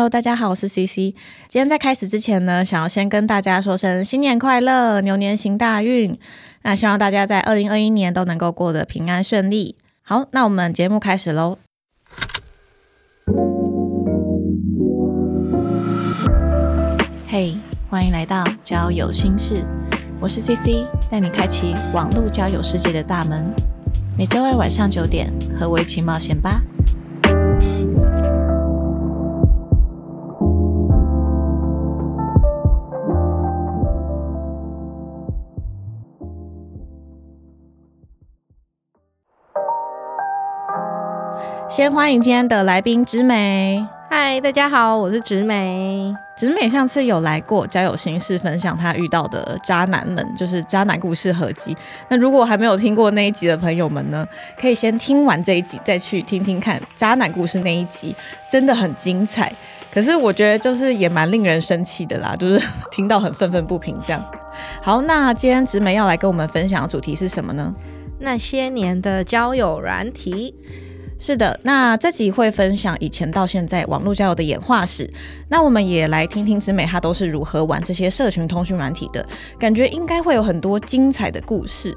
Hello， 大家好，我是 CC。今天在开始之前呢，想要先跟大家说声新年快乐，牛年行大运。那希望大家在2021年都能够过得平安顺利。好，那我们节目开始咯。嘿，欢迎来到交友心事，我是 CC， 带你开启网络交友世界的大门。每周二晚上9点，和我一起冒险吧。先欢迎今天的来宾直美。嗨，大家好，我是直美。直美上次有来过交友心事，分享她遇到的渣男们，就是渣男故事合集。那如果还没有听过那一集的朋友们呢，可以先听完这一集再去听听看渣男故事那一集，真的很精彩。可是我觉得就是也蛮令人生气的啦，就是听到很愤愤不平这样。好，那今天直美要来跟我们分享的主题是什么呢？那些年的交友软体。是的，那这集会分享以前到现在网络交友的演化史。那我们也来听听直美她都是如何玩这些社群通讯软体的，感觉应该会有很多精彩的故事。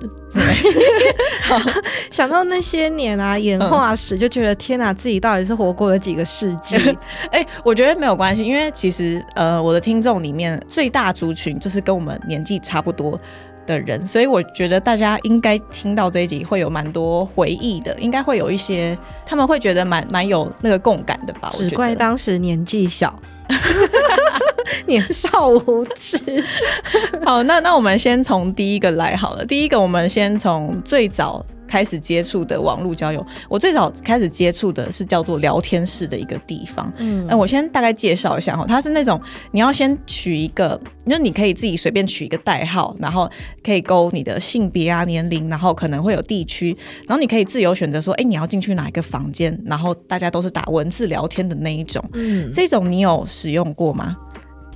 想到那些年啊，演化史就觉得天哪，自己到底是活过了几个世纪。我觉得没有关系，因为其实我的听众里面最大族群就是跟我们年纪差不多的人，所以我觉得大家应该听到这一集会有蛮多回忆的，应该会有一些他们会觉得蛮有那个共感的吧。只怪当时年纪小，年少无知。好，那我们先从第一个来好了。第一个我们先从最早开始接触的网络交友，我最早开始接触的是叫做聊天室的一个地方。我先大概介绍一下哈，它是那种你要先取一个，就是你可以自己随便取一个代号，然后可以勾你的性别啊、年龄，然后可能会有地区，然后你可以自由选择说，你要进去哪一个房间，然后大家都是打文字聊天的那一种。这种你有使用过吗？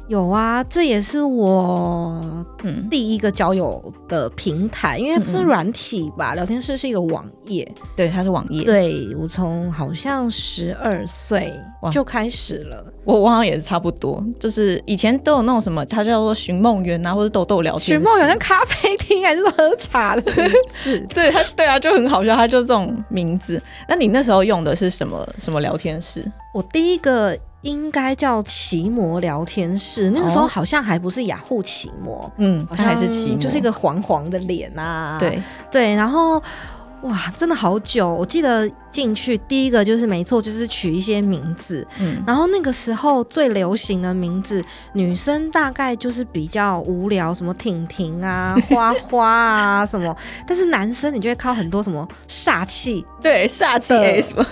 有啊，这也是我第一个交友的平台，因为不是软体吧，聊天室是一个网页。对，它是网页。对，我从好像12岁就开始了。我好像也是差不多，就是以前都有那种什么，它叫做寻梦园啊，或者豆豆聊天室。寻梦园像咖啡厅还是喝茶的名字。对啊，就很好笑，它就这种名字。那你那时候用的是什么聊天室？我第一个应该叫奇摩聊天室，那个时候好像还不是雅虎奇摩，它还是奇摩，就是一个黄黄的脸啊。对，然后哇，真的好久，我记得进去第一个就是没错，就是取一些名字，然后那个时候最流行的名字，女生大概就是比较无聊，什么婷婷啊、花花啊什么，但是男生你就会靠很多什么煞气，对，煞气什么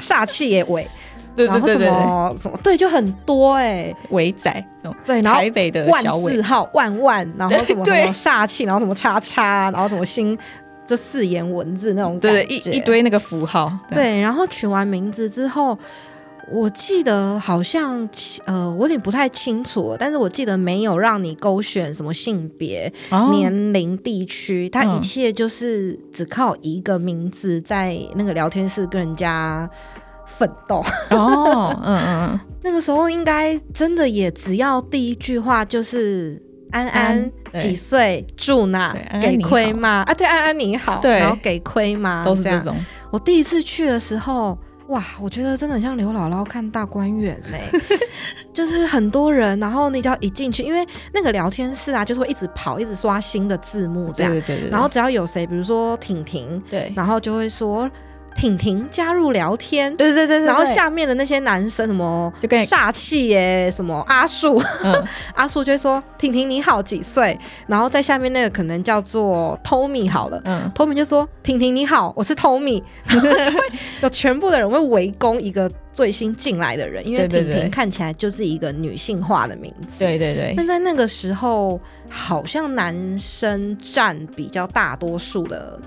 煞气也尾。对，然后什么对，就很多伟仔，对，然后台北的小伟，万字号万，然后什么煞气，然后什么叉叉，然后什么星，就四言文字那种感觉，对，一堆那个符号。对，然后取完名字之后，我记得好像我有点不太清楚了，但是我记得没有让你勾选什么性别、年龄、地区，它一切就是只靠一个名字在那个聊天室跟人家奋斗。那个时候应该真的也只要第一句话就是安几岁住哪给亏吗？对，安安你好，然后给亏吗？都是这种。我第一次去的时候，哇，我觉得真的很像刘姥姥看大观园就是很多人，然后你只要一进去，因为那个聊天室啊，就是会一直跑，一直刷新的字幕这样。对，然后只要有谁，比如说婷婷，对，然后就会说婷婷加入聊天，对，然后下面的那些男生什么就跟煞气什么阿树，阿树就会说婷婷你好几岁，然后在下面那个可能叫做 Tommy 好了，Tommy 就说婷婷你好，我是 Tommy， 然后就会有全部的人会围攻一个最新进来的人，因为婷婷看起来就是一个女性化的名字。对。但在那个时候，好像男生占比较大多数的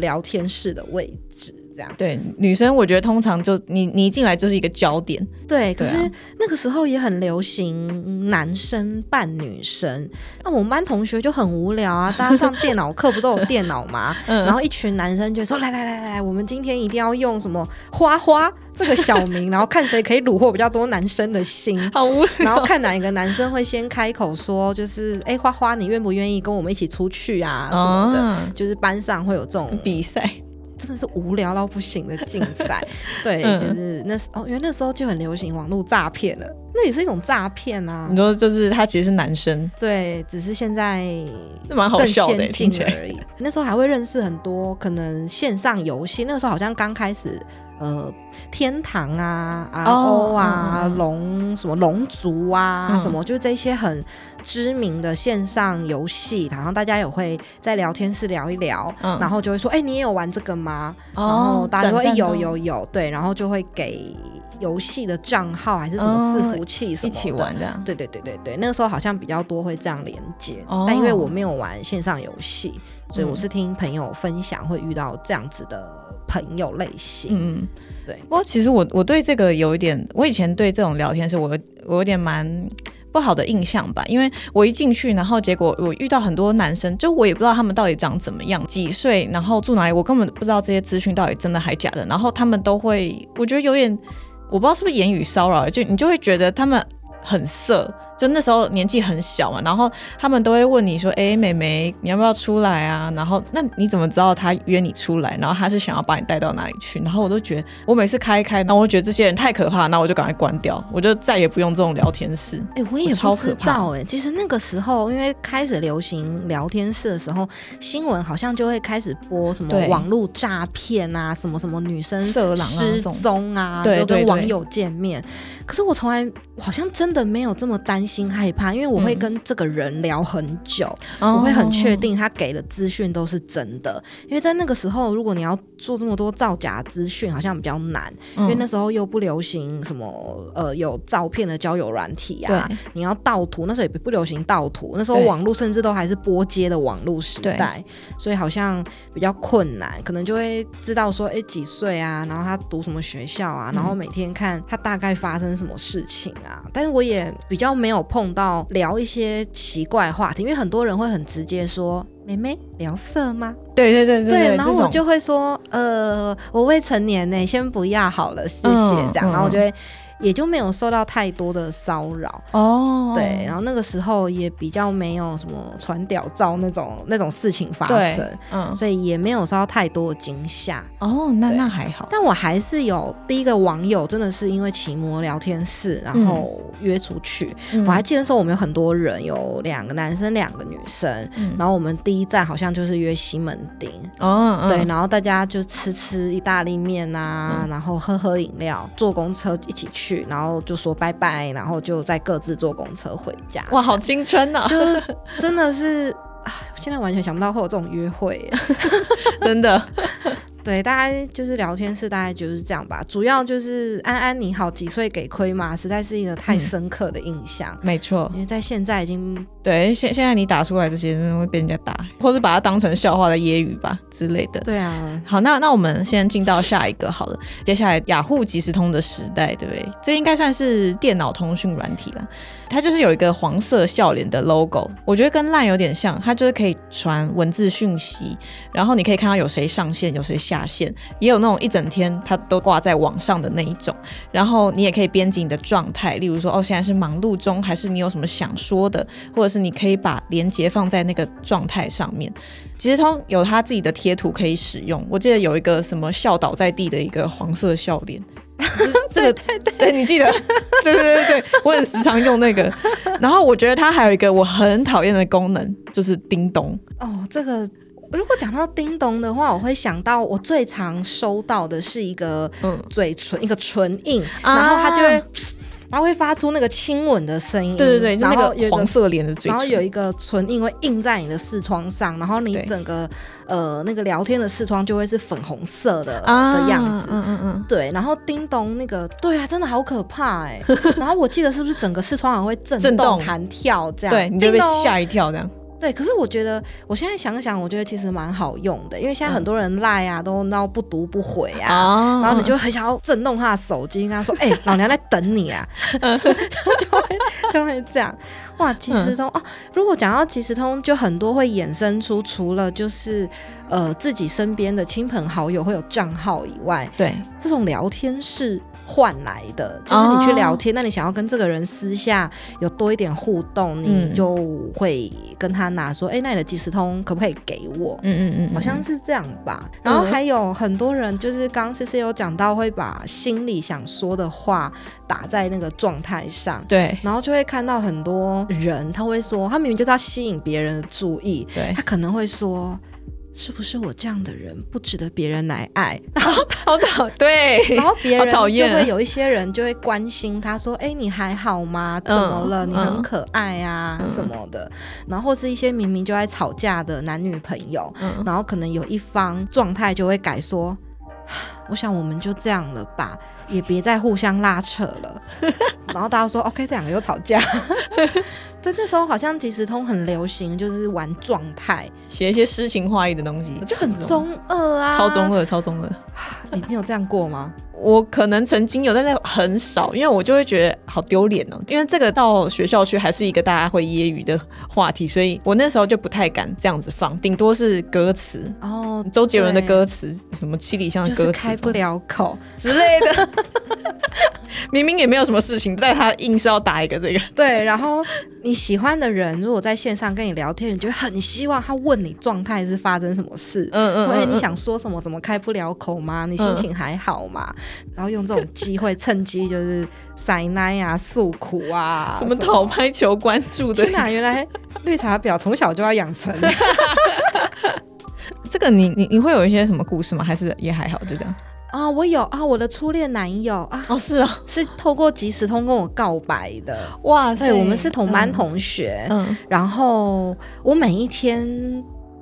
聊天室的位置。对，女生我觉得通常就你进来就是一个焦点。对，可是那个时候也很流行男生扮女生，那我们班同学就很无聊啊，大家上电脑课不都有电脑吗？然后一群男生就说来，我们今天一定要用什么花花这个小名，然后看谁可以虏获比较多男生的心，好无聊。然后看哪一个男生会先开口说，就是哎、欸，花花，你愿不愿意跟我们一起出去啊什么的、哦，就是班上会有这种比赛。真的是无聊到不行的竞赛对、嗯、就是那时候、哦、原来那时候就很流行网络诈骗了，那也是一种诈骗啊，你说就是他其实是男生，对，只是现在更先进而已。那时候还会认识很多可能线上游戏，那时候好像刚开始天堂啊 RO 啊龙、什么龙族啊、什么，就是这些很知名的线上游戏，然后大家也会在聊天室聊一聊、然后就会说哎、欸，你也有玩这个吗、哦、然后大家就会、欸、有对，然后就会给游戏的账号还是什么伺服器什么的、哦、一起玩这样，对对对对对，那个时候好像比较多会这样连接、哦、但因为我没有玩线上游戏，所以我是听朋友分享会遇到这样子的朋友类型，嗯，对。不过其实我对这个有一点，我以前对这种聊天是我有点蛮不好的印象吧，因为我一进去，然后结果我遇到很多男生，就我也不知道他们到底长怎么样，几岁，然后住哪里，我根本不知道这些资讯到底真的还假的。然后他们都会，我觉得有点，我不知道是不是言语骚扰，就你就会觉得他们很色。就那时候年纪很小嘛，然后他们都会问你说哎、欸，妹妹你要不要出来啊，然后那你怎么知道他约你出来，然后他是想要把你带到哪里去，然后我都觉得我每次开一开，然后我就觉得这些人太可怕，那我就赶快关掉，我就再也不用这种聊天室。哎、欸，我也不知道哎、欸，其实那个时候因为开始流行聊天室的时候，新闻好像就会开始播什么网络诈骗啊，什么什么女生失踪啊，对，跟网友见面，對對對。可是我从来好像真的没有这么担心害怕，因为我会跟这个人聊很久、我会很确定他给的资讯都是真的，因为在那个时候如果你要做这么多造假资讯好像比较难、因为那时候又不流行什么有照片的交友软体啊，你要盗图，那时候也不流行盗图，那时候网络甚至都还是拨接的网络时代，所以好像比较困难，可能就会知道说哎、欸、几岁啊，然后他读什么学校啊，然后每天看他大概发生什么事情啊、但是我也比较没有碰到聊一些奇怪话题，因为很多人会很直接说妹妹聊色吗？对对对 对，然后我就会说我未成年呢、欸，先不要好了谢谢、这样，然后我就会也就没有受到太多的骚扰哦，对，然后那个时候也比较没有什么传屌照那种事情发生，所以也没有受到太多的惊吓哦，那还好。但我还是有第一个网友真的是因为奇摩聊天室然后约出去、我还记得那时候我们有很多人，有2个男生2个女生、然后我们第一站好像就是约西门町哦、对，然后大家就吃意大利面啊、然后喝饮料，坐公车一起去，然后就说拜拜，然后就再各自坐公车回家。哇，好青春啊，就是真的是现在完全想不到会有这种约会真的对，大概就是聊天室大概就是这样吧，主要就是安安你好几岁给亏嘛，实在是一个太深刻的印象、没错，因为在现在已经，对，现在你打出来这些真的会被人家打，或是把它当成笑话的揶揄吧之类的。对啊，好，那我们先进到下一个好了，接下来雅虎即时通的时代，对不对？这应该算是电脑通讯软体啦，它就是有一个黄色笑脸的 logo， 我觉得跟 LINE 有点像，它就是可以传文字讯息，然后你可以看到有谁上线有谁下线，也有那种一整天它都挂在网上的那一种，然后你也可以编辑你的状态，例如说哦现在是忙碌中，还是你有什么想说的，或者是你可以把连结放在那个状态上面。即时通有它自己的贴图可以使用，我记得有一个什么笑倒在地的一个黄色笑脸这个对，你记得对对对对，我很时常用那个然后我觉得它还有一个我很讨厌的功能，就是叮咚。哦，这个如果讲到叮咚的话，我会想到我最常收到的是一个嘴唇、一个唇印，然后它就会，然后会发出那个亲吻的声音，对对对，然后有一个黄色脸的嘴唇，然后有一个唇印会印在你的视窗上，然后你整个那个聊天的视窗就会是粉红色的样子，对，然后叮咚那个，对啊，真的好可怕哎、欸，然后我记得是不是整个视窗好像会震动弹跳这样，对，你就被吓一跳这样。对，可是我觉得我现在想想，我觉得其实蛮好用的，因为现在很多人赖啊都闹不读不回啊，然后你就很想要震动他的手机，跟他说哎、欸，老娘在等你啊就会这样。哇，即时通、如果讲到即时通，就很多会衍生出除了就是自己身边的亲朋好友会有账号以外，对，这种聊天室换来的，就是你去聊天，那你想要跟这个人私下有多一点互动，你就会跟他拿说，欸，那你的即时通可不可以给我？好像是这样吧。然后还有很多人就是刚 CC 有讲到会把心里想说的话打在那个状态上，对，然后就会看到很多人他会说，他明明就是要吸引别人的注意，对，他可能会说是不是我这样的人不值得别人来爱，然后对，然后别人就会有一些人就会关心他说，欸，你还好吗？怎么了？你很可爱啊，什么的。然后是一些明明就在吵架的男女朋友，然后可能有一方状态就会改说，我想我们就这样了吧，也别再互相拉扯了。然后大家说 OK， 这两个又吵架。在那时候好像即时通很流行，就是玩状态，写一些诗情画意的东西，就很中二啊，超中二。你有这样过吗？我可能曾经有，但是很少，因为我就会觉得好丢脸哦，因为这个到学校去还是一个大家会揶揄的话题，所以我那时候就不太敢这样子放，顶多是歌词哦，周杰伦的歌词，什么七里香的歌词，就是开不了口之类的。明明也没有什么事情，但他硬是要打一个这个。对，然后你喜欢的人如果在线上跟你聊天，你就会很希望他问你状态是发生什么事，所以你想说什么，怎么开不了口吗？你心情还好吗？然后用这种机会趁机就是塞奶啊，诉苦啊，什么讨拍求关注的。天哪，原来绿茶婊从小就要养成。这个你会有一些什么故事吗？还是也还好就这样？啊，我有啊，我的初恋男友啊，哦，是哦，是透过即时通跟我告白的。哇塞，对，我们是同班同学，然后我每一天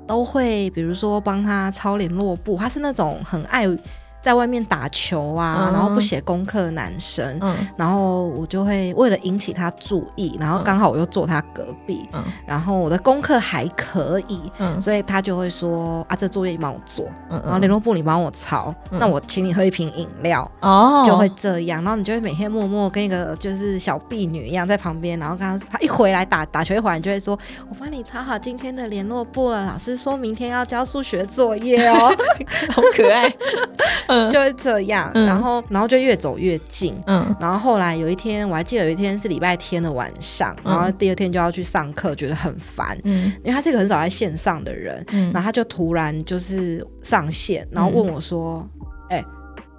都会比如说帮他抄联络簿，他是那种很爱在外面打球啊，然后不写功课的男生，然后我就会为了引起他注意，然后刚好我又坐他隔壁，然后我的功课还可以，所以他就会说啊，这作业你帮我做，然后联络簿你帮我抄，那我请你喝一瓶饮料，就会这样。然后你就会每天默默跟一个就是小婢女一样在旁边，然后刚刚他一回来打球一回来，你就会说我帮你抄好今天的联络簿了，老师说明天要交数学作业哦。好可爱。就会这样，然后就越走越近，然后后来有一天，我还记得有一天是礼拜天的晚上，然后第二天就要去上课，觉得很烦，因为他是一个很少在线上的人，然后他就突然就是上线，然后问我说，欸，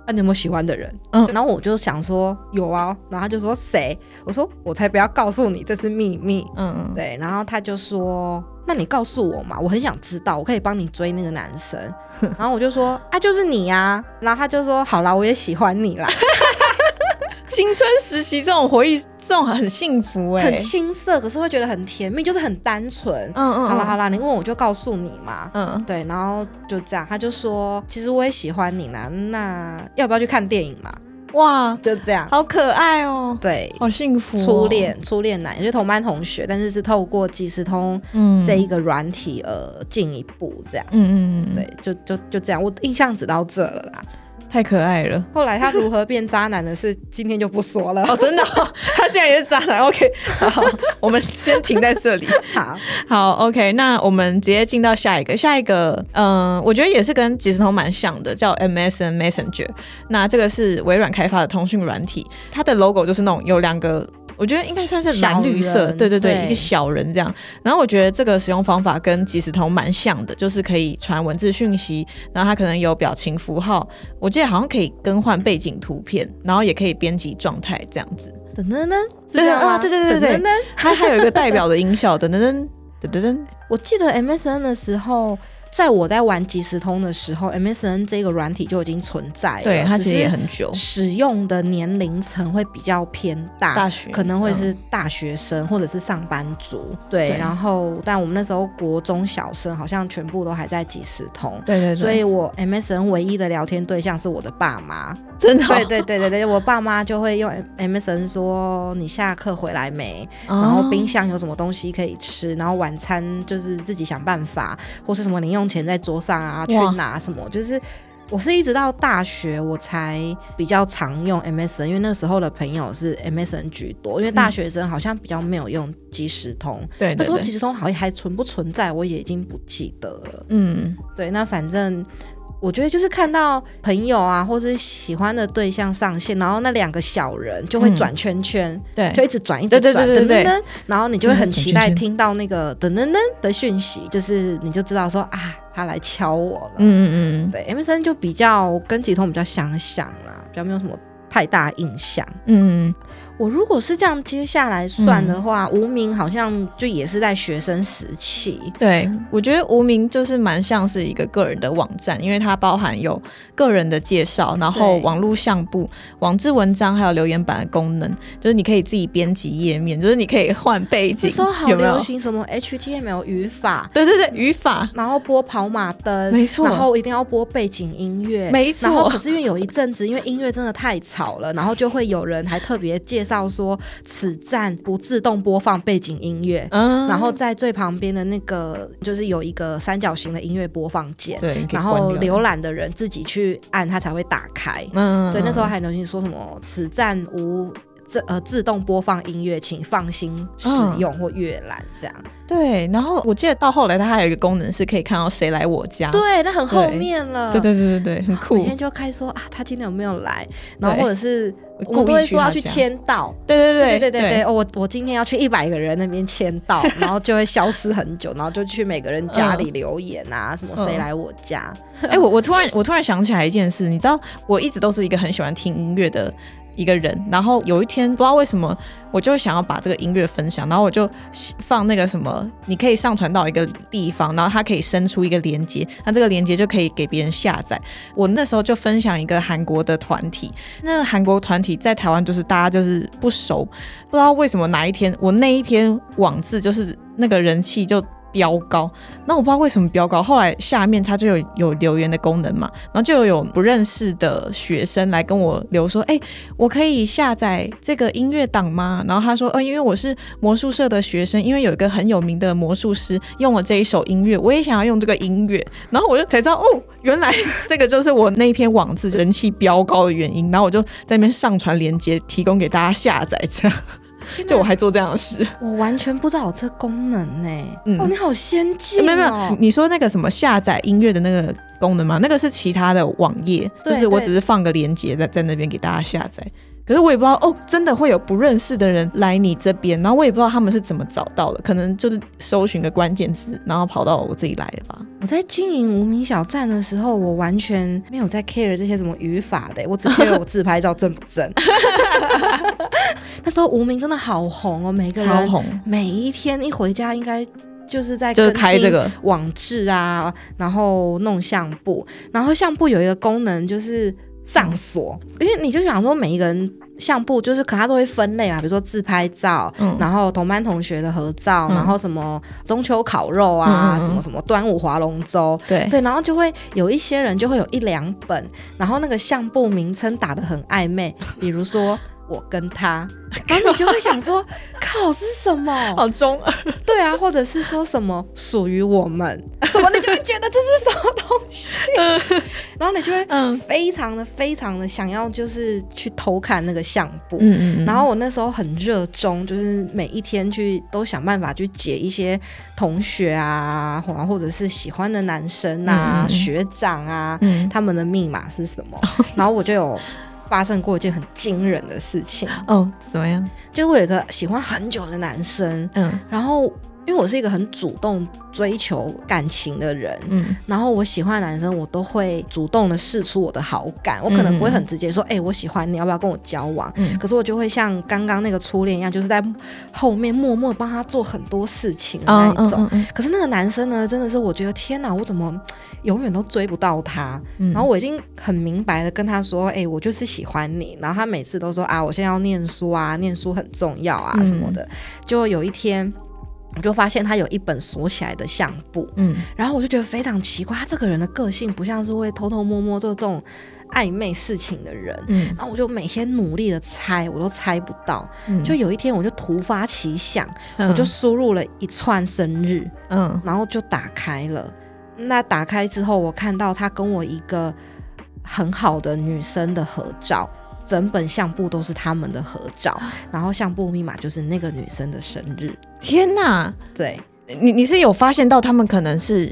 啊，你有没有喜欢的人？然后我就想说有啊，然后他就说谁？我说我才不要告诉你，这是秘密，对，然后他就说那你告诉我嘛，我很想知道，我可以帮你追那个男生。然后我就说啊，就是你啊。然后他就说好啦，我也喜欢你啦。青春时期这种回忆，这种很幸福欸，很青涩，可是会觉得很甜蜜，就是很单纯。好啦，你问我就告诉你嘛。对，然后就这样，他就说其实我也喜欢你啦，那要不要去看电影嘛？哇，就这样，好可爱哦，对，好幸福哦。初恋男，也是同班同学，但是是透过即时通这一个软体而进一步这样。对，就这样，我印象只到这了啦。太可爱了。后来他如何变渣男的事，今天就不说了。哦，真的哦，他竟然也是渣男。OK， 好，我们先停在这里。好 ，OK， 那我们直接进到下一个。我觉得也是跟即时通蛮像的，叫 MSN Messenger。那这个是微软开发的通讯软体，它的 logo 就是那种有两个。我觉得应该算是蓝绿色，对，一个小人这样。然后我觉得这个使用方法跟即时通蛮像的，就是可以传文字讯息，然后它可能有表情符号，我记得好像可以更换背景图片，然后也可以编辑状态这样子。噔噔噔，是这样吗？对，它还有一个代表的音效，噔噔噔噔噔噔。我记得 MSN 的时候。在我在玩即时通的时候 ，MSN 这个软体就已经存在了，对，它其实也很久，使用的年龄层会比较偏大学，可能会是大学生或者是上班族，对。然后，但我们那时候国中小生好像全部都还在即时通，对。所以我 MSN 唯一的聊天对象是我的爸妈。真的哦？对，我爸妈就会用 MSN 说你下课回来没，然后冰箱有什么东西可以吃，然后晚餐就是自己想办法，或是什么零用钱在桌上啊，去拿什么，就是我是一直到大学我才比较常用 MSN， 因为那时候的朋友是 MSN 居多，因为大学生好像比较没有用即时通。对，那时候即时通好像还存不存在我也已经不记得了。对，那反正我觉得就是看到朋友啊或是喜欢的对象上线，然后那两个小人就会转圈圈、嗯、对，就一直转一直转，对，然后你就会很期待听到那个噔噔噔的讯息，就是你就知道说啊他来敲我了。嗯嗯嗯，对， MSN 就比较跟几通比较相像啦，比较没有什么太大印象。嗯，我如果是这样接下来算的话、嗯、无名好像就也是在学生时期。对，我觉得无名就是蛮像是一个个人的网站，因为它包含有个人的介绍，然后网络相簿、网志文章，还有留言板的功能，就是你可以自己编辑页面，就是你可以换背景。那时候好流行什么 HTML 语法，对对对，语法，然后播跑马灯，没错，然后一定要播背景音乐，没错。然后可是因为有一阵子因为音乐真的太吵了，然后就会有人还特别介绍说此站不自动播放背景音乐、嗯、然后在最旁边的那个就是有一个三角形的音乐播放键，对，然后浏览的人自己去按它才会打开。嗯，对，那时候还流行说什么此站无自动播放音乐，请放心使用或阅览这样、嗯、对。然后我记得到后来它还有一个功能是可以看到谁来我家，对，那很后面了，对对对对对，很酷。每天就开始说啊他今天有没有来，然后或者是我们都会说要去签到，对对对对对对对、哦、我今天要去100个人那边签到，然后就会消失很久，然后就去每个人家里留言啊、嗯、什么谁来我家。哎、欸，我突然想起来一件事，你知道我一直都是一个很喜欢听音乐的一个人，然后有一天不知道为什么我就想要把这个音乐分享，然后我就放那个什么你可以上传到一个地方，然后它可以伸出一个连结，那这个连结就可以给别人下载。我那时候就分享一个韩国的团体，那韩国团体在台湾就是大家就是不熟，不知道为什么哪一天我那一篇网志就是那个人气就飙高，那我不知道为什么飙高，后来下面它就有留言的功能嘛，然后就有不认识的学生来跟我留说，欸，我可以下载这个音乐档吗？然后他说，因为我是魔术社的学生，因为有一个很有名的魔术师用我这一首音乐，我也想要用这个音乐。然后我就才知道，哦，原来这个就是我那篇网志人气飙高的原因。然后我就在那边上传连结，提供给大家下载这样。就我还做这样的事，我完全不知道有这功能欸、嗯、哦，你好先进哦。没有没有，你说那个什么下载音乐的那个功能吗？那个是其他的网页，就是我只是放个连结在那边给大家下载，可是我也不知道哦，真的会有不认识的人来你这边，然后我也不知道他们是怎么找到的，可能就是搜寻个关键字，然后跑到我自己来的吧。我在经营无名小站的时候，我完全没有在 care 这些什么语法的、欸、我只 care 我自拍照正不正。那时候无名真的好红哦，每个人超红，每一天一回家应该就是在更新网志啊，然后弄相簿，然后相簿有一个功能就是上锁，因为你就想说每一个人相簿就是可能他都会分类嘛，比如说自拍照、嗯、然后同班同学的合照、嗯、然后什么中秋烤肉啊、嗯、什么什么端午划龙舟，对对，然后就会有一些人就会有1-2本，然后那个相簿名称打得很暧昧，比如说我跟他，然后你就会想说靠是什么，好中二，对啊，或者是说什么属于我们什么，你就会觉得这是什么东西。然后你就会非常的非常的想要就是去偷看那个相簿。嗯嗯嗯，然后我那时候很热衷，就是每一天去都想办法去解一些同学啊或者是喜欢的男生啊、嗯、学长啊、嗯、他们的密码是什么。然后我就有发生过一件很惊人的事情。哦，怎么样？就我有一个喜欢很久的男生，嗯，然后因为我是一个很主动追求感情的人，嗯，然后我喜欢的男生我都会主动的示出我的好感，我可能不会很直接说欸我喜欢你要不要跟我交往，嗯，可是我就会像刚刚那个初恋一样，就是在后面默默帮他做很多事情的那一种。可是那个男生呢真的是我觉得天哪，我怎么永远都追不到他，然后我已经很明白的跟他说欸我就是喜欢你，然后他每次都说啊我现在要念书啊，念书很重要啊什么的，就有一天我就发现他有一本锁起来的相簿，嗯，然后我就觉得非常奇怪，他这个人的个性不像是会偷偷摸摸做这种暧昧事情的人，嗯，然后我就每天努力的猜，我都猜不到，嗯，就有一天我就突发奇想，嗯，我就输入了一串生日，嗯，然后就打开了，那打开之后我看到他跟我一个很好的女生的合照，整本相簿都是他们的合照，然后相簿密码就是那个女生的生日。天哪，对，你是有发现到他们可能是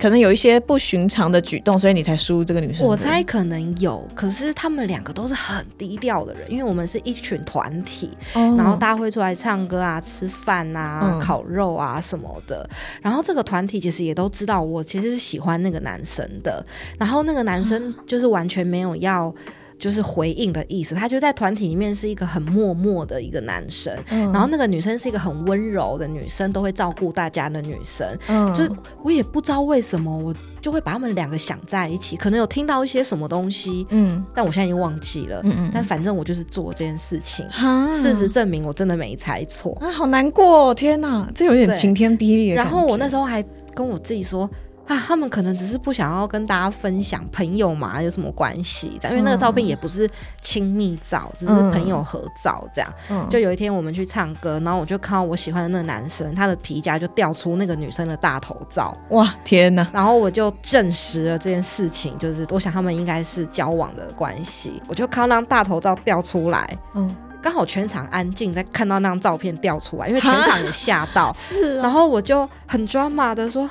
可能有一些不寻常的举动，所以你才输这个女生。我猜可能有，可是他们两个都是很低调的人，因为我们是一群团体、哦、然后大家会出来唱歌啊，吃饭啊、嗯、烤肉啊什么的，然后这个团体其实也都知道我其实是喜欢那个男生的，然后那个男生就是完全没有要就是回应的意思，他就在团体里面是一个很默默的一个男生、嗯、然后那个女生是一个很温柔的女生，都会照顾大家的女生、嗯、就是我也不知道为什么我就会把他们两个想在一起，可能有听到一些什么东西、嗯、但我现在已经忘记了、嗯嗯、但反正我就是做这件事情、嗯、事实证明我真的没猜错啊，好难过、哦、天哪，这有点晴天霹雳的感觉。然后我那时候还跟我自己说啊，他们可能只是不想要跟大家分享，朋友嘛有什么关系，因为那个照片也不是亲密照、嗯、只是朋友合照这样、嗯、就有一天我们去唱歌，然后我就看到我喜欢的那个男生他的皮夹就掉出那个女生的大头照。哇天哪，然后我就证实了这件事情，就是我想他们应该是交往的关系。我就看到那大头照掉出来，嗯，刚好全场安静，在看到那张照片掉出来，因为全场也吓到是、啊、然后我就很 drama 的说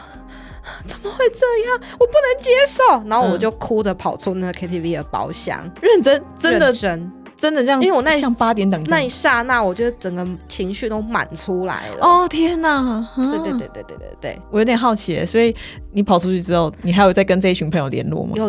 怎么会这样，我不能接受，然后我就哭着跑出那个 KTV 的包厢、嗯、认真这样，因为我那像八点档那一刹那我觉得整个情绪都满出来了。哦天哪，对对对对对对对，我有点好奇耶，所以你跑出去之后你还有在跟这一群朋友联络吗？有、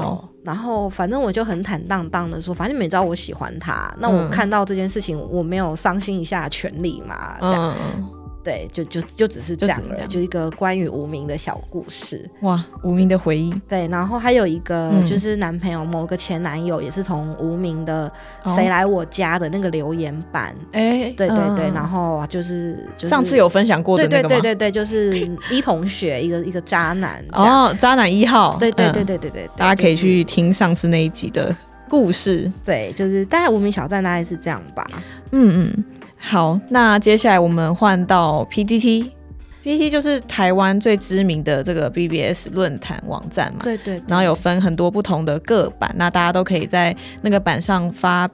哦、然后反正我就很坦荡荡的说，反正你们知道我喜欢他，那我看到这件事情、嗯、我没有伤心一下的权利嘛，这样、嗯对，就只是这样了，就一个关于无名的小故事。哇，无名的回忆。对，然后还有一个、嗯、就是男朋友某个前男友也是从无名的谁来我家的那个留言板、哦、对对对、然后就是上次有分享过的那个吗？对对对对，就是一同学一个渣男这样。哦，渣男一号。对对对对对对，大家可以去听上次那一集的故事。对，就是大概无名小站大概是这样吧。嗯嗯，好，那接下来我们换到 PTT。PTT 就是台湾最知名的这个 BBS 论坛网站嘛，对 对， 对，然后有分很多不同的各版，那大家都可以在那个版上发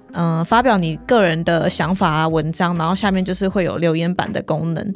表你个人的想法啊、文章，然后下面就是会有留言板的功能。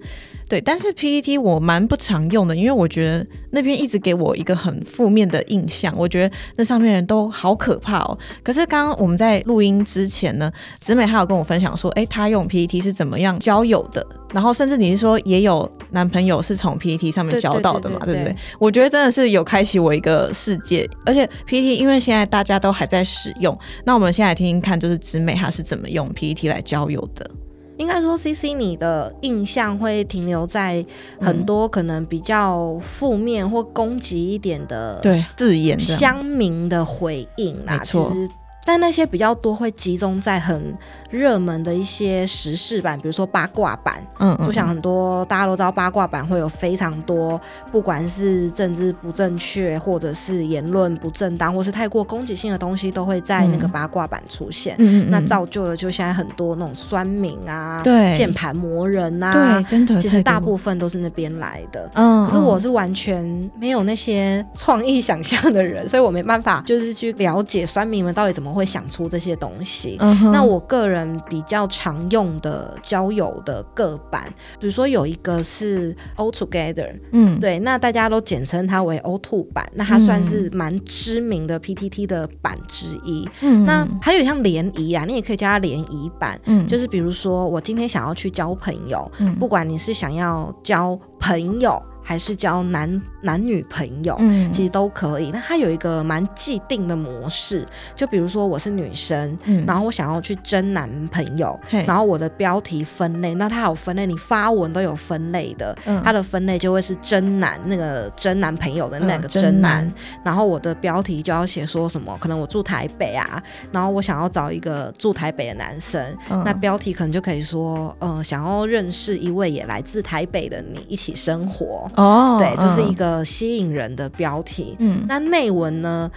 对，但是 PTT 我蛮不常用的，因为我觉得那边一直给我一个很负面的印象，我觉得那上面人都好可怕哦。可是刚刚我们在录音之前呢，直美她有跟我分享说，哎，她用 PTT 是怎么样交友的，然后甚至你是说也有男朋友是从 PTT 上面交到的嘛， 对， 对， 对， 对， 对， 对， 对不对？我觉得真的是有开启我一个世界，而且 PTT 因为现在大家都还在使用，那我们先来听听看，就是直美她是怎么用 PTT 来交友的。应该说 CC 你的印象会停留在很多可能比较负面或攻击一点的字眼、乡民的回应啊，其实但那些比较多会集中在很热门的一些时事版，比如说八卦版，就像很多大家都知道八卦版会有非常多，不管是政治不正确或者是言论不正当或是太过攻击性的东西都会在那个八卦版出现、嗯、那造就了就现在很多那种酸民啊，键盘魔人啊，对，真的其实大部分都是那边来的、嗯、可是我是完全没有那些创意想象的人，所以我没办法就是去了解酸民们到底怎么会想出这些东西、嗯、那我个人比较常用的交友的各版，比如说有一个是 O2 Gather、嗯、对，那大家都简称它为 O2 版，那它算是蛮知名的 PTT 的版之一、嗯、那它有点像联谊啊，你也可以叫它联谊版、嗯、就是比如说我今天想要去交朋友、嗯、不管你是想要交朋友还是交男女朋友、嗯、其实都可以，那它有一个蛮既定的模式，就比如说我是女生、嗯、然后我想要去争男朋友，然后我的标题分类，那它有分类，你发文都有分类的、嗯、它的分类就会是争男，那个争男朋友的那个争男、嗯、然后我的标题就要写说什么可能我住台北啊，然后我想要找一个住台北的男生、嗯、那标题可能就可以说想要认识一位也来自台北的你一起生活哦、对，就是一个吸引人的标题、嗯、那内文呢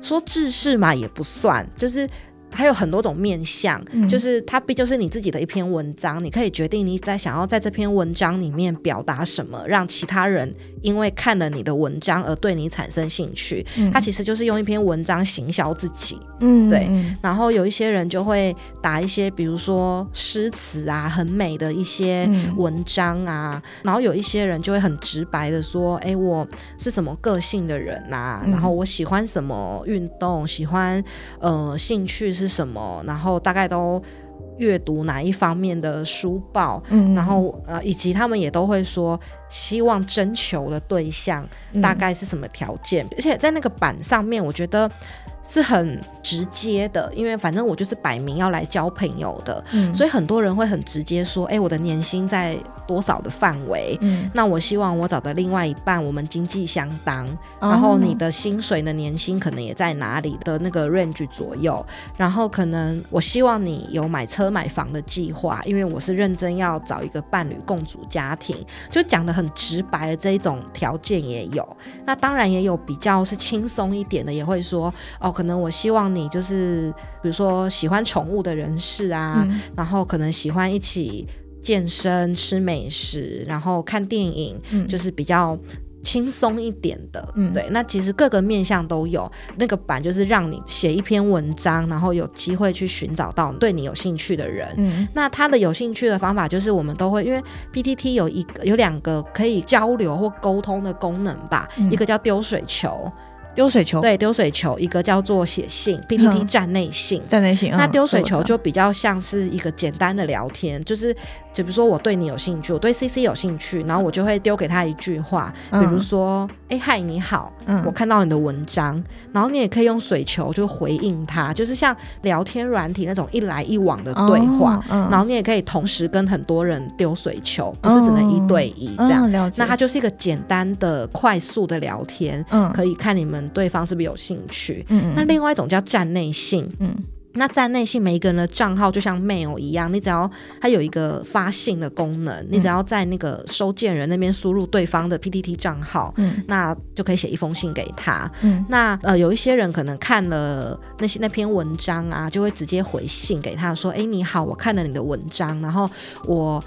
说制式嘛也不算，就是还有很多种面向、就是它毕竟是你自己的一篇文章，你可以决定你想要在这篇文章里面表达什么，让其他人因为看了你的文章而对你产生兴趣、它其实就是用一篇文章行销自己、对。然后有一些人就会打一些比如说诗词啊，很美的一些文章啊、然后有一些人就会很直白的说哎、我是什么个性的人啊、然后我喜欢什么运动，喜欢兴趣是什么，然后大概都阅读哪一方面的书报、然后、以及他们也都会说希望征求的对象大概是什么条件、而且在那个版上面我觉得是很直接的，因为反正我就是摆明要来交朋友的、所以很多人会很直接说哎、我的年薪在多少的范围、那我希望我找的另外一半我们经济相当、然后你的薪水的年薪可能也在哪里的那个 range 左右，然后可能我希望你有买车买房的计划，因为我是认真要找一个伴侣共组家庭，就讲得很直白的这一种条件也有。那当然也有比较是轻松一点的，也会说哦，可能我希望你就是比如说喜欢宠物的人士啊、然后可能喜欢一起健身吃美食然后看电影、就是比较轻松一点的、对。那其实各个面向都有，那个版就是让你写一篇文章，然后有机会去寻找到对你有兴趣的人、那他的有兴趣的方法就是我们都会，因为 PTT 有两个可以交流或沟通的功能吧、一个叫丢水球，对，丢水球，一个叫做写信 PTT 站内信。那丢水球就比较像是一个简单的聊天，就是比如说我对你有兴趣，我对 CC 有兴趣，然后我就会丢给他一句话，比如说哎、嗨你好、我看到你的文章，然后你也可以用水球就回应他，就是像聊天软体那种一来一往的对话、然后你也可以同时跟很多人丢水球，不是只能一对一这样、那它就是一个简单的快速的聊天、可以看你们对方是不是有兴趣、那另外一种叫站内信、那站内信每一个人的账号就像 mail 一样，你只要它有一个发信的功能、你只要在那个收件人那边输入对方的 PTT 账号、那就可以写一封信给他、那、有一些人可能看了那篇文章啊，就会直接回信给他说哎、你好，我看了你的文章，然后我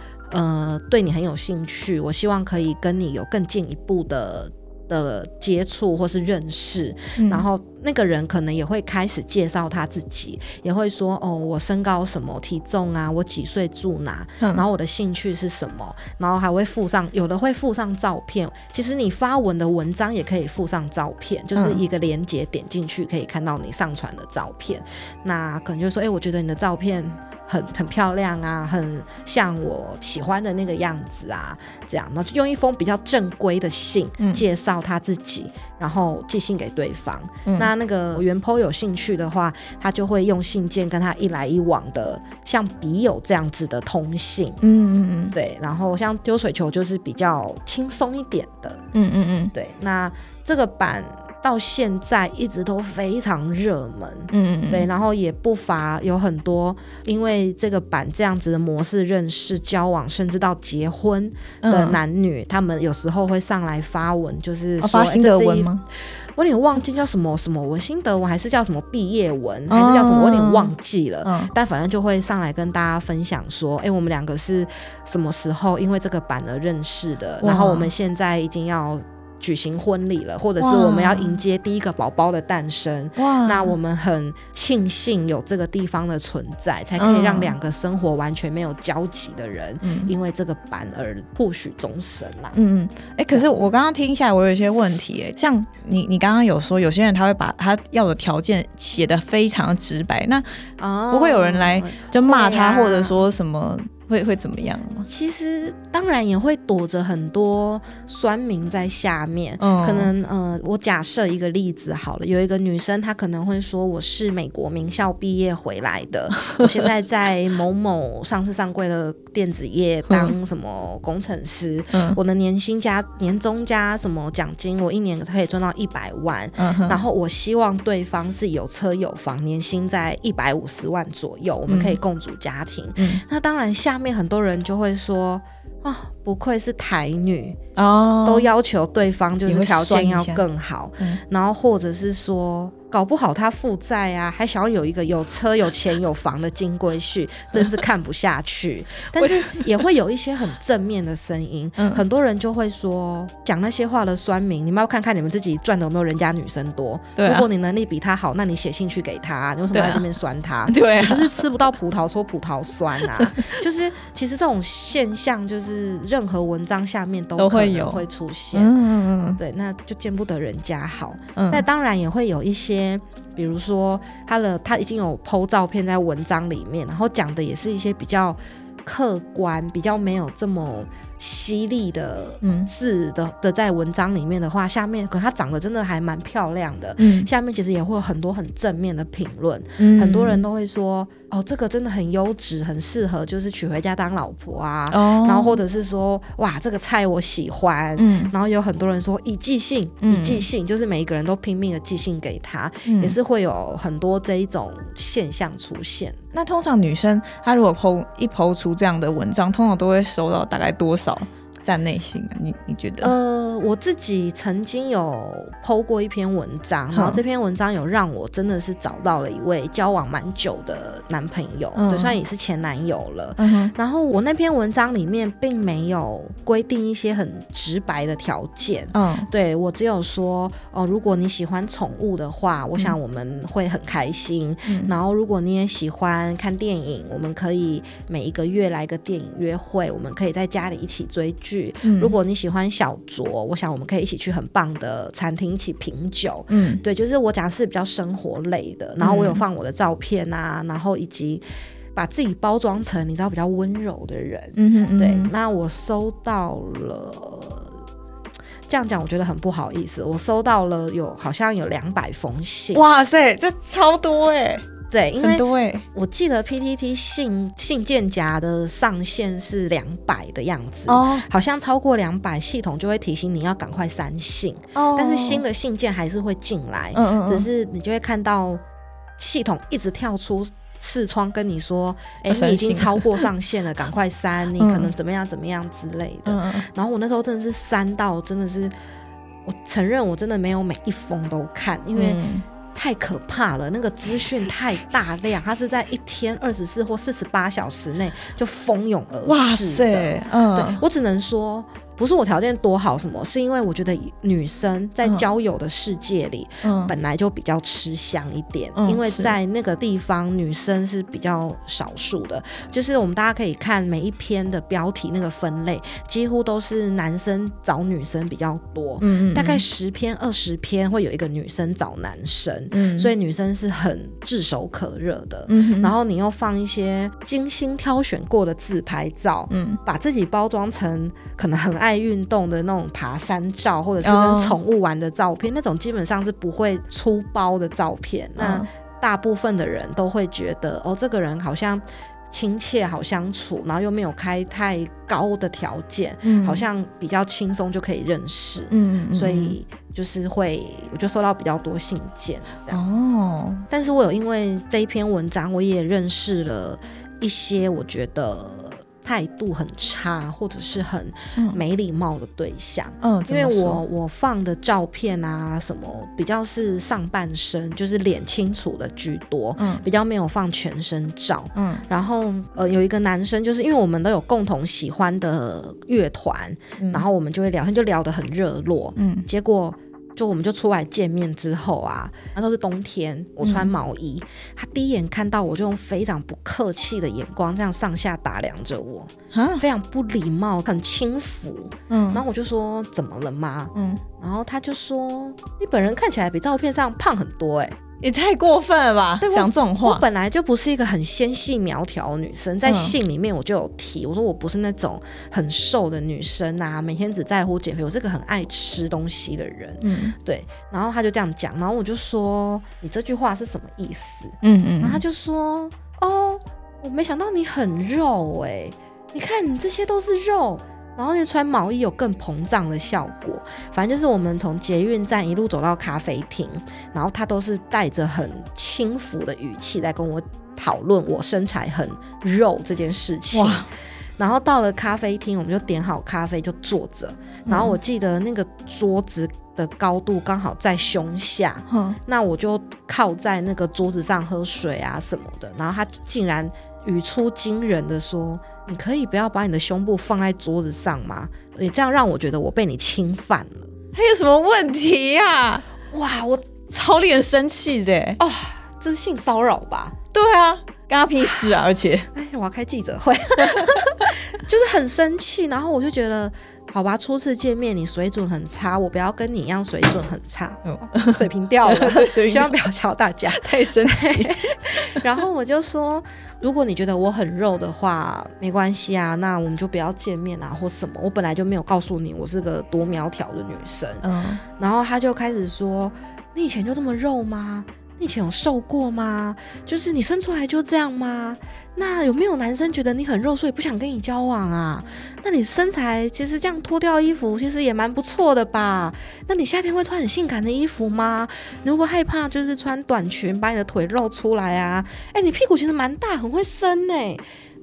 对你很有兴趣，我希望可以跟你有更进一步的接触或是认识、然后那个人可能也会开始介绍他自己，也会说哦，我身高什么体重啊，我几岁住哪、然后我的兴趣是什么，然后还会附上，有的会附上照片，其实你发文的文章也可以附上照片，就是一个连结点进去可以看到你上传的照片、那可能就说哎、我觉得你的照片很漂亮啊，很像我喜欢的那个样子啊，这样，然后就用一封比较正规的信介绍他自己、然后寄信给对方、那个原 po 有兴趣的话，他就会用信件跟他一来一往的像笔友这样子的通信，对。然后像丢水球就是比较轻松一点的，对。那这个版到现在一直都非常热门，对，然后也不乏有很多因为这个版这样子的模式认识交往甚至到结婚的男女、他们有时候会上来发文，就是说、发新的文吗？我有点忘记叫什么什么文，心得文还是叫什么毕业文还是叫什么，我有点忘记了、但反正就会上来跟大家分享说哎、我们两个是什么时候因为这个版而认识的，然后我们现在已经要举行婚礼了，或者是我们要迎接第一个宝宝的诞生，那我们很庆幸有这个地方的存在，才可以让两个生活完全没有交集的人、因为这个版而互许终身啦、可是我刚刚听下来我有一些问题、像你刚刚有说有些人他会把他要的条件写得非常直白，那不会有人来就骂他、或者说什么会怎么样吗？其实当然也会躲着很多酸民在下面、可能我假设一个例子好了，有一个女生她可能会说我是美国名校毕业回来的，我现在在某某上市上柜的电子业当什么工程师，我的年薪加年终加什么奖金，我一年可以赚到100万、然后我希望对方是有车有房，年薪在150万左右，我们可以共组家庭、那当然下面很多人就会说哦，不愧是台女、都要求对方就是条件要更好，然后或者是说搞不好他负债啊，还想要有一个有车有钱有房的金龟婿，真是看不下去。但是也会有一些很正面的声音很多人就会说讲那些话的酸民，你们要看看你们自己赚的有没有人家女生多，对、啊、如果你能力比他好，那你写信去给他，你为什么要在那边酸他？对、啊，你就是吃不到葡萄说葡萄酸啊就是其实这种现象就是任何文章下面都可能会出现，对，那就见不得人家好。那当然也会有一些比如说他已经有 po 照片在文章里面，然后讲的也是一些比较客观比较没有这么犀利的字 的在文章里面的话，下面可能他长得真的还蛮漂亮的、下面其实也会有很多很正面的评论、很多人都会说哦这个真的很优质，很适合就是娶回家当老婆啊、哦、然后或者是说哇这个菜我喜欢、然后有很多人说已寄信已寄信、就是每一个人都拼命的寄信给他、也是会有很多这一种现象出现。那通常女生她如果 po 出这样的文章，通常都会收到大概多少在内心、啊、你觉得？我自己曾经有 po 过一篇文章，然后这篇文章有让我真的是找到了一位交往蛮久的男朋友，就算也是前男友了、然后我那篇文章里面并没有规定一些很直白的条件、对，我只有说、如果你喜欢宠物的话我想我们会很开心、然后如果你也喜欢看电影，我们可以每一个月来个电影约会，我们可以在家里一起追剧，如果你喜欢小酌，我想我们可以一起去很棒的餐厅一起品酒、对，就是我讲是比较生活类的，然后我有放我的照片啊、然后以及把自己包装成你知道比较温柔的人，对，那我收到了，这样讲我觉得很不好意思，我收到了好像有200封信，哇塞这超多耶。对，因为我记得 PTT 信件夹的上限是200的样子、好像超过200系统就会提醒你要赶快删信、但是新的信件还是会进来，只是你就会看到系统一直跳出视窗跟你说你已经超过上限了赶快删，你可能怎么样怎么样之类的、然后我那时候真的是删到真的是，我承认我真的没有每一封都看，因为、太可怕了，那个资讯太大量，它是在一天24或48小时内就蜂拥而至的。哇塞，对，我只能说不是我条件多好什么，是因为我觉得女生在交友的世界里、本来就比较吃香一点、因为在那个地方女生是比较少数的，就是我们大家可以看每一篇的标题那个分类几乎都是男生找女生比较多，大概10篇20篇会有一个女生找男生、所以女生是很炙手可热的、然后你又放一些精心挑选过的自拍照、把自己包装成可能很爱运动的那种爬山照或者是跟宠物玩的照片、那种基本上是不会出包的照片、那大部分的人都会觉得哦这个人好像亲切好相处，然后又没有开太高的条件、好像比较轻松就可以认识、所以就是我就收到比较多信件这样、但是我有因为这一篇文章我也认识了一些我觉得态度很差或者是很没礼貌的对象、因为我放的照片啊什么比较是上半身就是脸清楚的居多、比较没有放全身照、然后、有一个男生就是因为我们都有共同喜欢的乐团、然后我们就会聊天就聊得很热络、结果我们就出来见面之后啊，那都是冬天我穿毛衣、他第一眼看到我就用非常不客气的眼光这样上下打量着我，非常不礼貌很轻浮、然后我就说怎么了吗、然后他就说你本人看起来比照片上胖很多耶、也太过分了吧讲这种话。我本来就不是一个很纤细苗条的女生，在信里面我就有提，我说我不是那种很瘦的女生啊，每天只在乎减肥，我是个很爱吃东西的人、对。然后他就这样讲，然后我就说你这句话是什么意思？然后他就说哦我没想到你很肉耶、你看你这些都是肉，然后就穿毛衣有更膨胀的效果。反正就是我们从捷运站一路走到咖啡厅，然后他都是带着很轻浮的语气在跟我讨论我身材很肉这件事情。然后到了咖啡厅我们就点好咖啡就坐着，然后我记得那个桌子的高度刚好在胸下、嗯、那我就靠在那个桌子上喝水啊什么的，然后他竟然语出惊人的说，你可以不要把你的胸部放在桌子上吗？你这样让我觉得我被你侵犯了。还有什么问题啊？哇，我超令人生气的哦，这是性骚扰吧？对啊，干他屁事啊！而且哎，我要开记者会就是很生气，然后我就觉得好吧，初次见面你水准很差，我不要跟你一样水准很差、哦、水平掉了希望不要教大家太生气然后我就说，如果你觉得我很肉的话没关系啊，那我们就不要见面啊或什么，我本来就没有告诉你我是个多苗条的女生、嗯、然后他就开始说，你以前就这么肉吗？你以前有瘦过吗？就是你生出来就这样吗？那有没有男生觉得你很肉所以不想跟你交往啊？那你身材其实这样脱掉衣服其实也蛮不错的吧？那你夏天会穿很性感的衣服吗？你会不会害怕就是穿短裙把你的腿露出来啊？哎、欸，你屁股其实蛮大很会伸欸，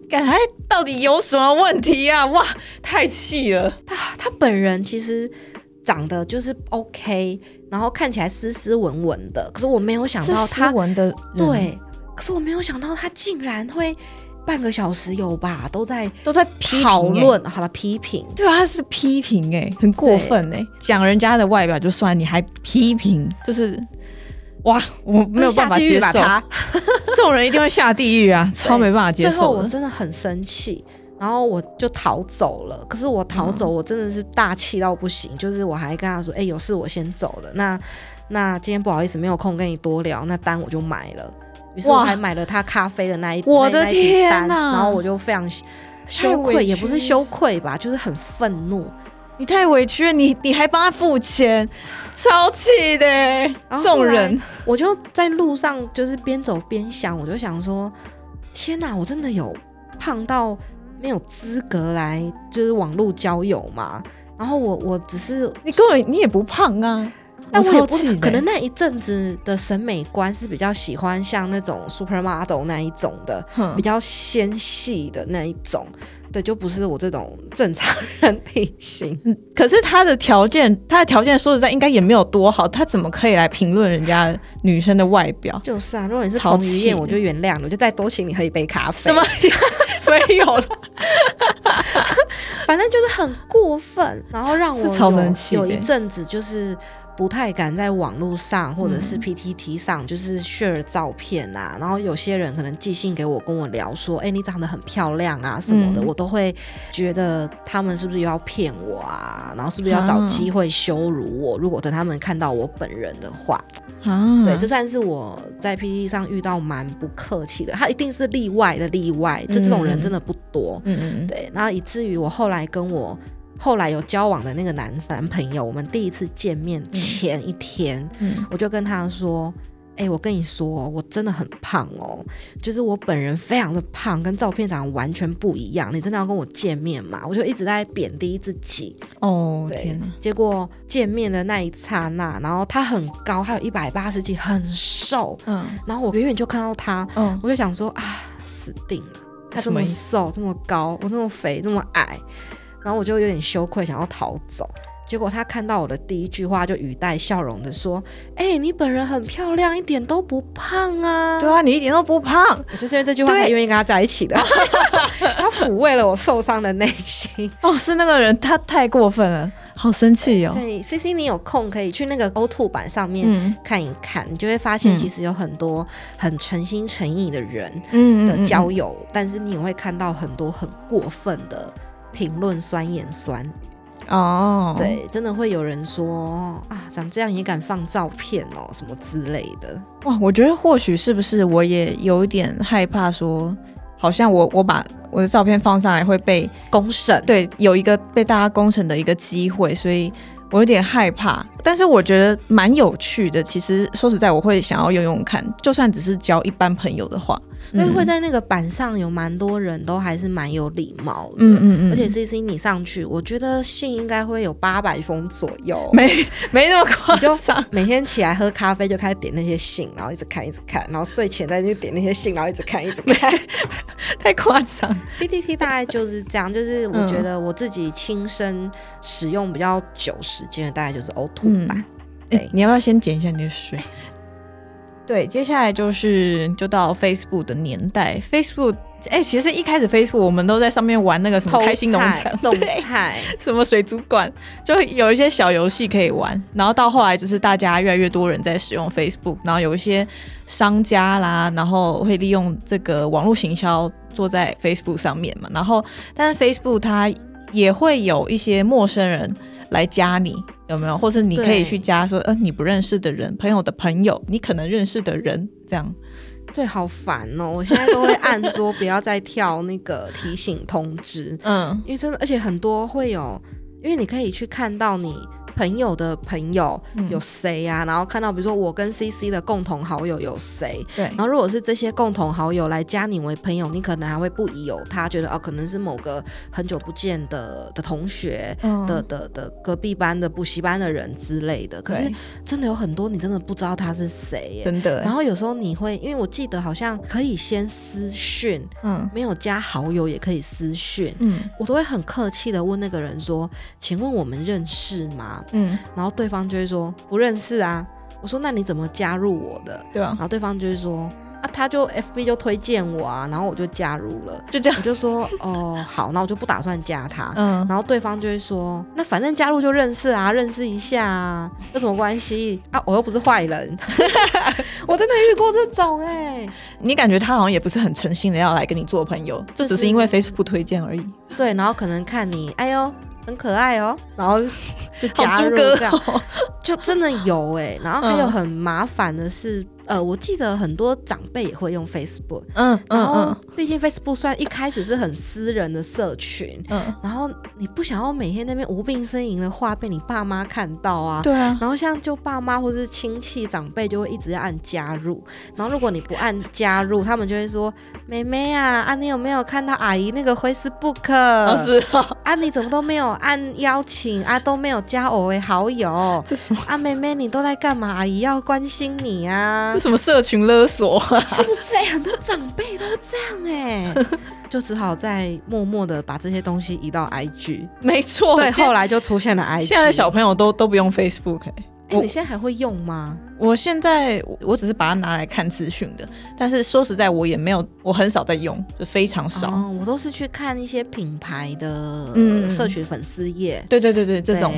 感觉到底有什么问题啊？哇，太气了。 他本人其实长得就是 OK， 然后看起来斯斯文文的，可是我没有想到他斯文的人，对，可是我没有想到他竟然会半个小时有吧都在讨论，好了，批评，对啊，他是批评欸，很过分欸，讲人家的外表就算，你还批评，就是哇，我没有办法接受他这种人一定会下地狱啊，超没办法接受。最后我真的很生气，然后我就逃走了。可是我逃走我真的是大气到不行、嗯、就是我还跟他说，欸，有事我先走了，那今天不好意思没有空跟你多聊，那单我就买了。于是我还买了他咖啡的那一单，我的天啊，然后我就非常羞愧，也不是羞愧吧，就是很愤怒。你太委屈了，你还帮他付钱，超气的欸，这种人。我就在路上就是边走边想，我就想说，天哪，我真的有胖到没有资格来就是网络交友嘛？然后我只是，你根本你也不胖啊，但我也不，可能那一阵子的审美观是比较喜欢像那种 supermodel 那一种的，比较纤细的那一种，对，就不是我这种正常人体型。可是他的条件说实在应该也没有多好，他怎么可以来评论人家女生的外表？就是啊，如果你是彭于晏我就原谅了，我就再多请你喝一杯咖啡。什么没有了反正就是很过分，然后让我 有一阵子就是不太敢在网络上或者是 PTT 上就是 share 照片啊、嗯、然后有些人可能寄信给我跟我聊说，欸，你长得很漂亮啊什么的、嗯、我都会觉得他们是不是又要骗我啊，然后是不是要找机会羞辱我、啊、如果等他们看到我本人的话、啊、对，这算是我在 PTT 上遇到蛮不客气的，他一定是例外的例外，就这种人真的不多、嗯、对，然后以至于我后来有交往的那个男朋友，我们第一次见面前一天、嗯、我就跟他说，欸，我跟你说我真的很胖哦，就是我本人非常的胖，跟照片长得完全不一样，你真的要跟我见面吗？我就一直在贬低自己哦，对，天哪。结果见面的那一刹那，然后他很高，他有180几，很瘦、嗯、然后我远远就看到他、嗯、我就想说啊，死定了，他这么瘦这么高，我这么肥这么矮，然后我就有点羞愧想要逃走，结果他看到我的第一句话就语带笑容的说，欸，你本人很漂亮，一点都不胖啊。对啊，你一点都不胖。我就是因为这句话才愿意跟他在一起的他抚慰了我受伤的内心哦，是那个人他太过分了，好生气哦。所以 CC 你有空可以去那个 O2 版上面看一看、嗯、你就会发现其实有很多很诚心诚意的人的交友、嗯嗯嗯嗯、但是你也会看到很多很过分的评论酸言酸语哦，对，真的会有人说啊，长这样也敢放照片哦，什么之类的。哇，我觉得或许是不是我也有一点害怕说，好像我把我的照片放上来会被公审，对，有一个被大家公审的一个机会，所以我有点害怕。但是我觉得蛮有趣的，其实说实在我会想要用用看，就算只是交一般朋友的话，因为会在那个板上有蛮多人都还是蛮有礼貌的，而且 CC 你上去我觉得信应该会有800封左右，没那么夸张，每天起来喝咖啡就开始点那些信，然后一直看一直看，然后睡前再去点那些信，然后一直看一直看太夸张。 PTT 大概就是这样，就是我觉得我自己亲身使用比较久时间的大概就是 O2 吧。你要不要先剪一下你的水？对，接下来就到 Facebook 的年代。 Facebook、其实一开始 Facebook 我们都在上面玩那个什么开心农场种菜什么水族馆，就有一些小游戏可以玩，然后到后来就是大家越来越多人在使用 Facebook， 然后有一些商家啦，然后会利用这个网络行销做在 Facebook 上面嘛，然后但是 Facebook 它也会有一些陌生人来加你，有没有？或是你可以去加说，你不认识的人，朋友的朋友，你可能认识的人，这样。对，好烦哦！我现在都会按说不要再跳那个提醒通知，因为真的，而且很多会有，因为你可以去看到你朋友的朋友有谁啊，然后看到比如说我跟 CC 的共同好友有谁，对，然后如果是这些共同好友来加你为朋友，你可能还会不疑有他，觉得可能是某个很久不见的同学、的隔壁班的补习班的人之类的，可是真的有很多你真的不知道他是谁耶，真的。然后有时候你会，因为我记得好像可以先私讯，没有加好友也可以私讯，我都会很客气的问那个人说，请问我们认识吗？然后对方就会说不认识啊。我说那你怎么加入我的？对啊，然后对方就会说他就 FB 就推荐我啊，然后我就加入了，就这样。我就说好，那我就不打算加他。然后对方就会说那反正加入就认识啊，认识一下啊，有什么关系啊？我又不是坏人。我真的遇过这种你感觉他好像也不是很诚心的要来跟你做朋友，这只是因为 Facebook 推荐而已。对，然后可能看你哎呦很可爱哦，然后就加入这样，就真的有然后还有很麻烦的是，我记得很多长辈也会用 Facebook， 然后毕竟 Facebook 虽然一开始是很私人的社群，然后你不想要每天那边无病呻吟的话被你爸妈看到啊，对啊。然后像就爸妈或是亲戚长辈就会一直要按加入，然后如果你不按加入，他们就会说妹妹啊你有没有看到阿姨那个 Facebook？ 是啊，你怎么都没有按邀请啊，都没有加我为好友，这什么啊？妹妹你都在干嘛？阿姨要关心你啊。什么社群勒索啊，是不是很多长辈都这样就只好再默默的把这些东西移到 IG。 没错，对，后来就出现了 IG。 现在小朋友都不用 Facebook。 你现在还会用吗？我现在我只是把它拿来看资讯的，但是说实在我也没有，我很少在用，就非常少。我都是去看一些品牌的社群粉丝页，对对对对，这种，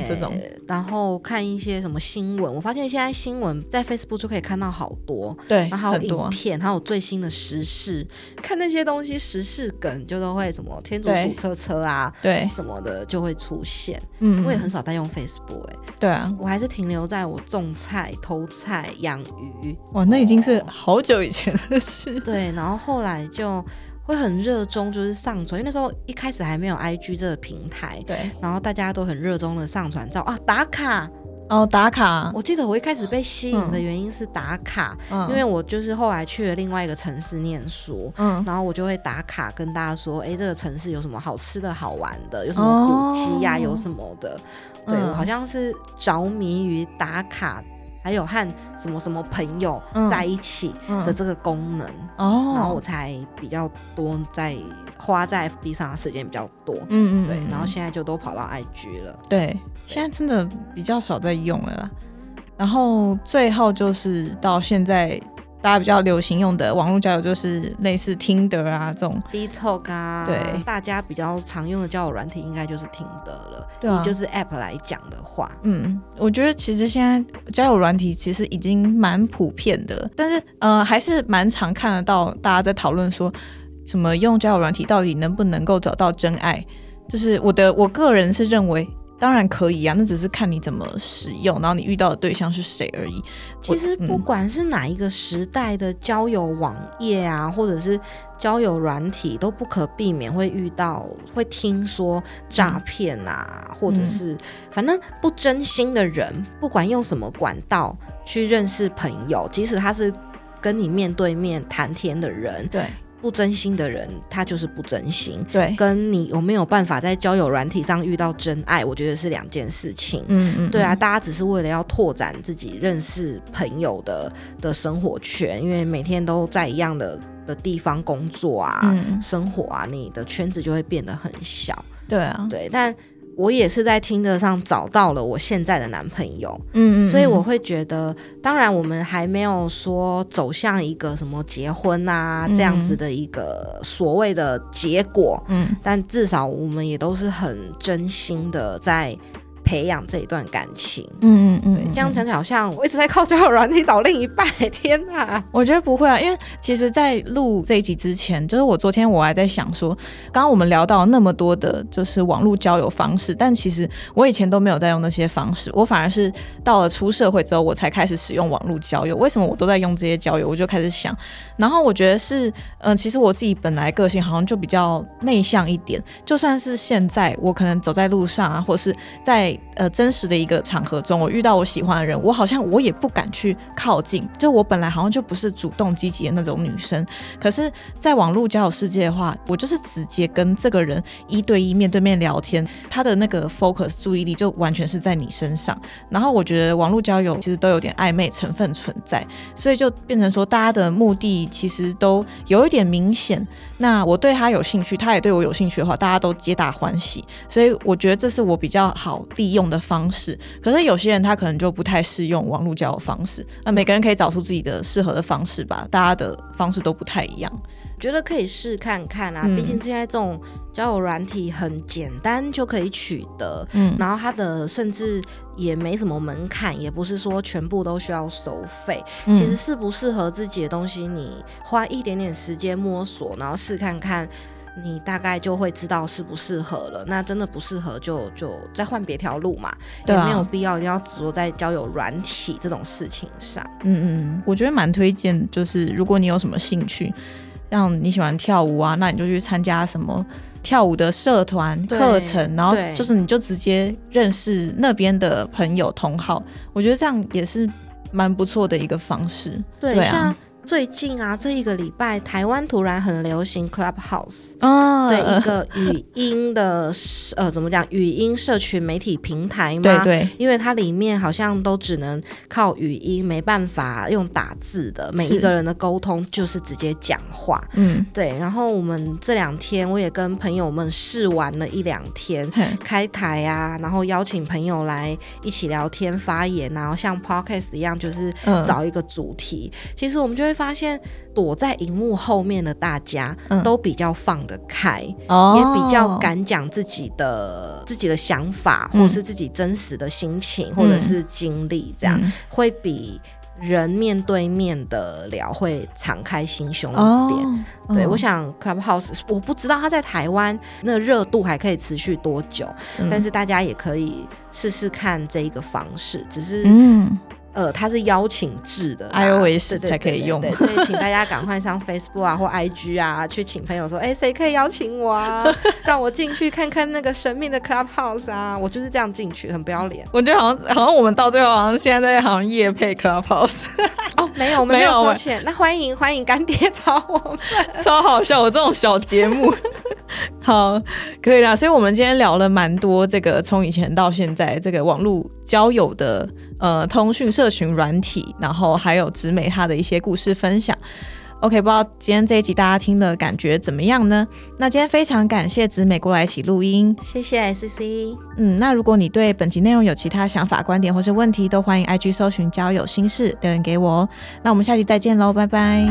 然后看一些什么新闻。我发现现在新闻在 Facebook 就可以看到好多，对，然后还有影片，还有最新的时事，看那些东西时事梗就都会什么天竺鼠车车啊，对，什么的就会出现。我也很少在用 Facebook。 对啊，我还是停留在我种菜偷菜养鱼。哇，那已经是好久以前的事。对，然后后来就会很热衷就是上传，因为那时候一开始还没有 IG 这个平台，对，然后大家都很热衷的上传照啊，打卡哦，打卡。我记得我一开始被吸引的原因是打卡，因为我就是后来去了另外一个城市念书，然后我就会打卡跟大家说这个城市有什么好吃的好玩的，有什么古迹啊，有什么的。对，我好像是着迷于打卡还有和什么什么朋友在一起的这个功能，然后我才比较多在花在 FB 上的时间比较多。对，然后现在就都跑到 IG 了。 对，现在真的比较少在用了啦。然后最后就是到现在大家比较流行用的网络交友，就是类似 Tinder 啊这种 Dtalk 啊。对，大家比较常用的交友软体应该就是 Tinder 了。对啊，就是 App 来讲的话，我觉得其实现在交友软体其实已经蛮普遍的，但是还是蛮常看得到大家在讨论说什么用交友软体到底能不能够找到真爱。就是我个人是认为当然可以啊，那只是看你怎么使用，然后你遇到的对象是谁而已。其实不管是哪一个时代的交友网页啊，或者是交友软体，都不可避免会遇到，会听说诈骗啊，或者是反正不真心的人，不管用什么管道去认识朋友，即使他是跟你面对面谈天的人，对，不真心的人他就是不真心，对，跟你有没有办法在交友软体上遇到真爱我觉得是两件事情。 对啊，大家只是为了要拓展自己认识朋友 的生活圈，因为每天都在一样的地方工作啊、生活啊，你的圈子就会变得很小。对啊，对，但我也是在Tinder上找到了我现在的男朋友，所以我会觉得，当然我们还没有说走向一个什么结婚啊、这样子的一个所谓的结果，但至少我们也都是很真心的在培养这一段感情。这样讲起来好像我一直在靠交友软体找另一半、天哪，我觉得不会啊，因为其实在录这一集之前，就是我昨天我还在想说，刚刚我们聊到那么多的就是网络交友方式，但其实我以前都没有在用那些方式，我反而是到了出社会之后我才开始使用网络交友。为什么我都在用这些交友，我就开始想，然后我觉得是其实我自己本来个性好像就比较内向一点，就算是现在我可能走在路上啊，或是在真实的一个场合中，我遇到我喜欢的人，我好像我也不敢去靠近，就我本来好像就不是主动积极的那种女生，可是在网络交友世界的话，我就是直接跟这个人一对一面对面聊天，他的那个 focus 注意力就完全是在你身上，然后我觉得网络交友其实都有点暧昧成分存在，所以就变成说大家的目的其实都有一点明显，那我对他有兴趣，他也对我有兴趣的话，大家都皆大欢喜，所以我觉得这是我比较好利用的方式。可是有些人他可能就不太适用网络交友方式，那每个人可以找出自己的适合的方式吧，大家的方式都不太一样，觉得可以试看看啊，毕竟现在这种交友软体很简单就可以取得，然后它的甚至也没什么门槛，也不是说全部都需要收费，其实适不适合自己的东西你花一点点时间摸索，然后试看看，你大概就会知道适不适合了，那真的不适合就再换别条路嘛，对、啊、也没有必要一定要执着在交友软体这种事情上。我觉得蛮推荐，就是如果你有什么兴趣，像你喜欢跳舞啊，那你就去参加什么跳舞的社团课程，然后就是你就直接认识那边的朋友同好，我觉得这样也是蛮不错的一个方式。 对啊，像最近啊，这一个礼拜台湾突然很流行 Clubhouse、对，一个语音的怎么讲，语音社群媒体平台嘛，对，因为它里面好像都只能靠语音，没办法用打字的，每一个人的沟通就是直接讲话。对，然后我们这两天我也跟朋友们试玩了一两天，开台啊，然后邀请朋友来一起聊天发言，然后像 Podcast 一样就是找一个主题，其实我们就会发现躲在荧幕后面的大家都比较放得开、也比较敢讲自己的想法、或是自己真实的心情、或者是经历，这样、会比人面对面的聊会敞开心胸一点、对，我想 Clubhouse 我不知道它在台湾那热度还可以持续多久、但是大家也可以试试看这一个方式，只是它是邀请制的 iOS 才可以用，对，所以请大家赶快上 Facebook 啊或 IG 啊去请朋友说，欸，谁可以邀请我啊，让我进去看看那个神秘的 Clubhouse 啊，我就是这样进去，很不要脸。我觉得好像我们到最后好像现在好像业配 Clubhouse 哦，没有，我们没有收钱，那欢迎干爹找我们，超好笑，我这种小节目好，可以啦，所以我们今天聊了蛮多这个从以前到现在这个网络交友的通讯社群软体，然后还有直美她的一些故事分享。OK， 不知道今天这一集大家听的感觉怎么样呢？那今天非常感谢直美过来一起录音，谢谢 CC。那如果你对本集内容有其他想法、观点或是问题，都欢迎 IG 搜寻交友心事留言给我哦。那我们下集再见喽，拜拜。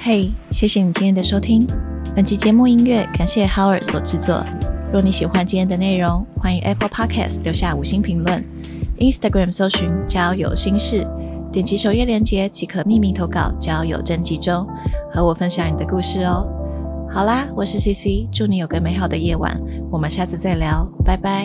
嘿，谢谢你今天的收听，本期节目音乐感谢 Howard 所制作。若你喜欢今天的内容，欢迎 Apple Podcast 留下5星评论， Instagram 搜寻交友心事，点击首页连结即可匿名投稿交友征集中，和我分享你的故事哦。好啦，我是 CC， 祝你有个美好的夜晚，我们下次再聊，拜拜。